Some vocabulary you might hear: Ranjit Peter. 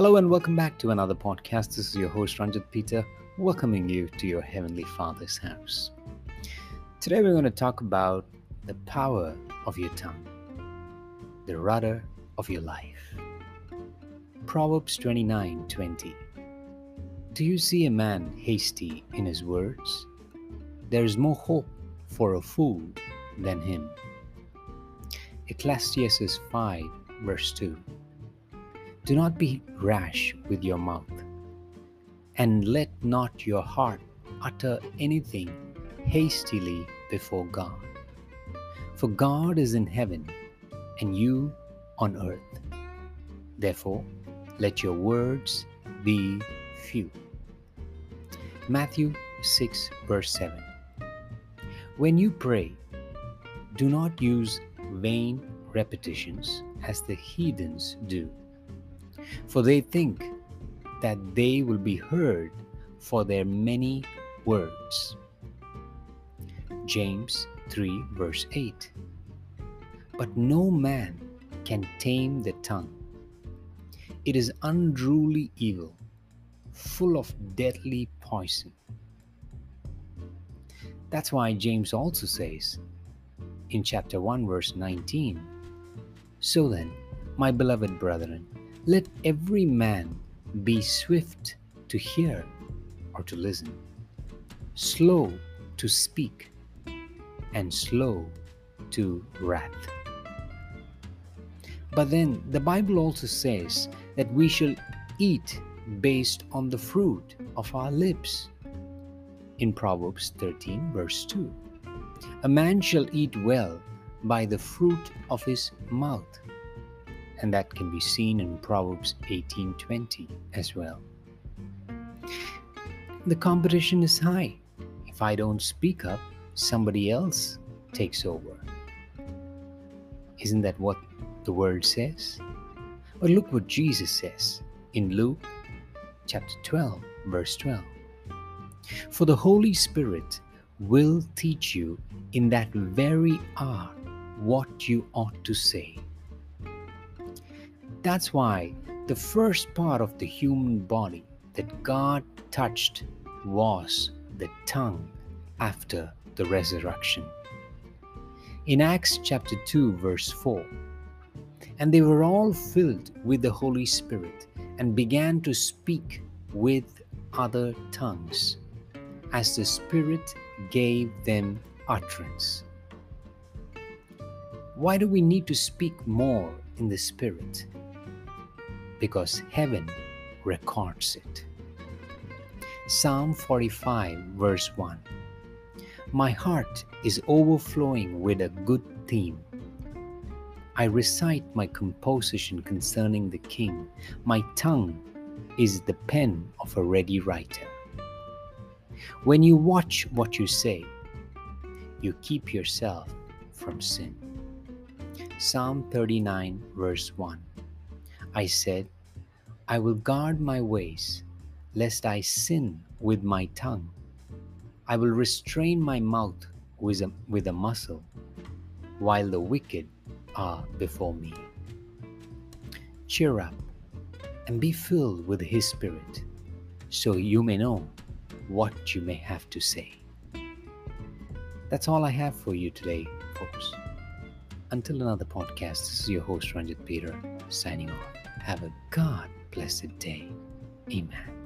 Hello and welcome back to another podcast. This is your host Ranjit Peter, welcoming you to your Heavenly Father's house. Today we're going to talk about the power of your tongue, the rudder of your life. Proverbs 29:20. Do you see a man hasty in his words? There is more hope for a fool than him. Ecclesiastes 5:2. Do not be rash with your mouth, and let not your heart utter anything hastily before God. For God is in heaven, and you on earth. Therefore, let your words be few. Matthew 6:7. When you pray, do not use vain repetitions as the heathens do. For they think that they will be heard for their many words. James 3:8. But no man can tame the tongue. It is unruly evil, full of deadly poison. That's why James also says in chapter 1:19, So then, my beloved brethren, let every man be swift to hear or to listen, slow to speak, and slow to wrath. But then the Bible also says that we shall eat based on the fruit of our lips. In Proverbs 13:2, a man shall eat well by the fruit of his mouth. And that can be seen in Proverbs 18:20 as well. The competition is high. If I don't speak up, somebody else takes over. Isn't that what the word says? But look what Jesus says in Luke chapter 12:12. For the Holy Spirit will teach you in that very hour what you ought to say. That's why the first part of the human body that God touched was the tongue after the resurrection. In Acts chapter 2:4, And they were all filled with the Holy Spirit and began to speak with other tongues as the Spirit gave them utterance. Why do we need to speak more in the Spirit? Because heaven records it. Psalm 45:1. My heart is overflowing with a good theme. I recite my composition concerning the king. My tongue is the pen of a ready writer. When you watch what you say, you keep yourself from sin. Psalm 39:1. I said, I will guard my ways, lest I sin with my tongue. I will restrain my mouth with a muzzle, while the wicked are before me. Cheer up and be filled with His Spirit, so you may know what you may have to say. That's all I have for you today, folks. Until another podcast, this is your host Ranjit Peter, signing off. Have a God-blessed day. Amen.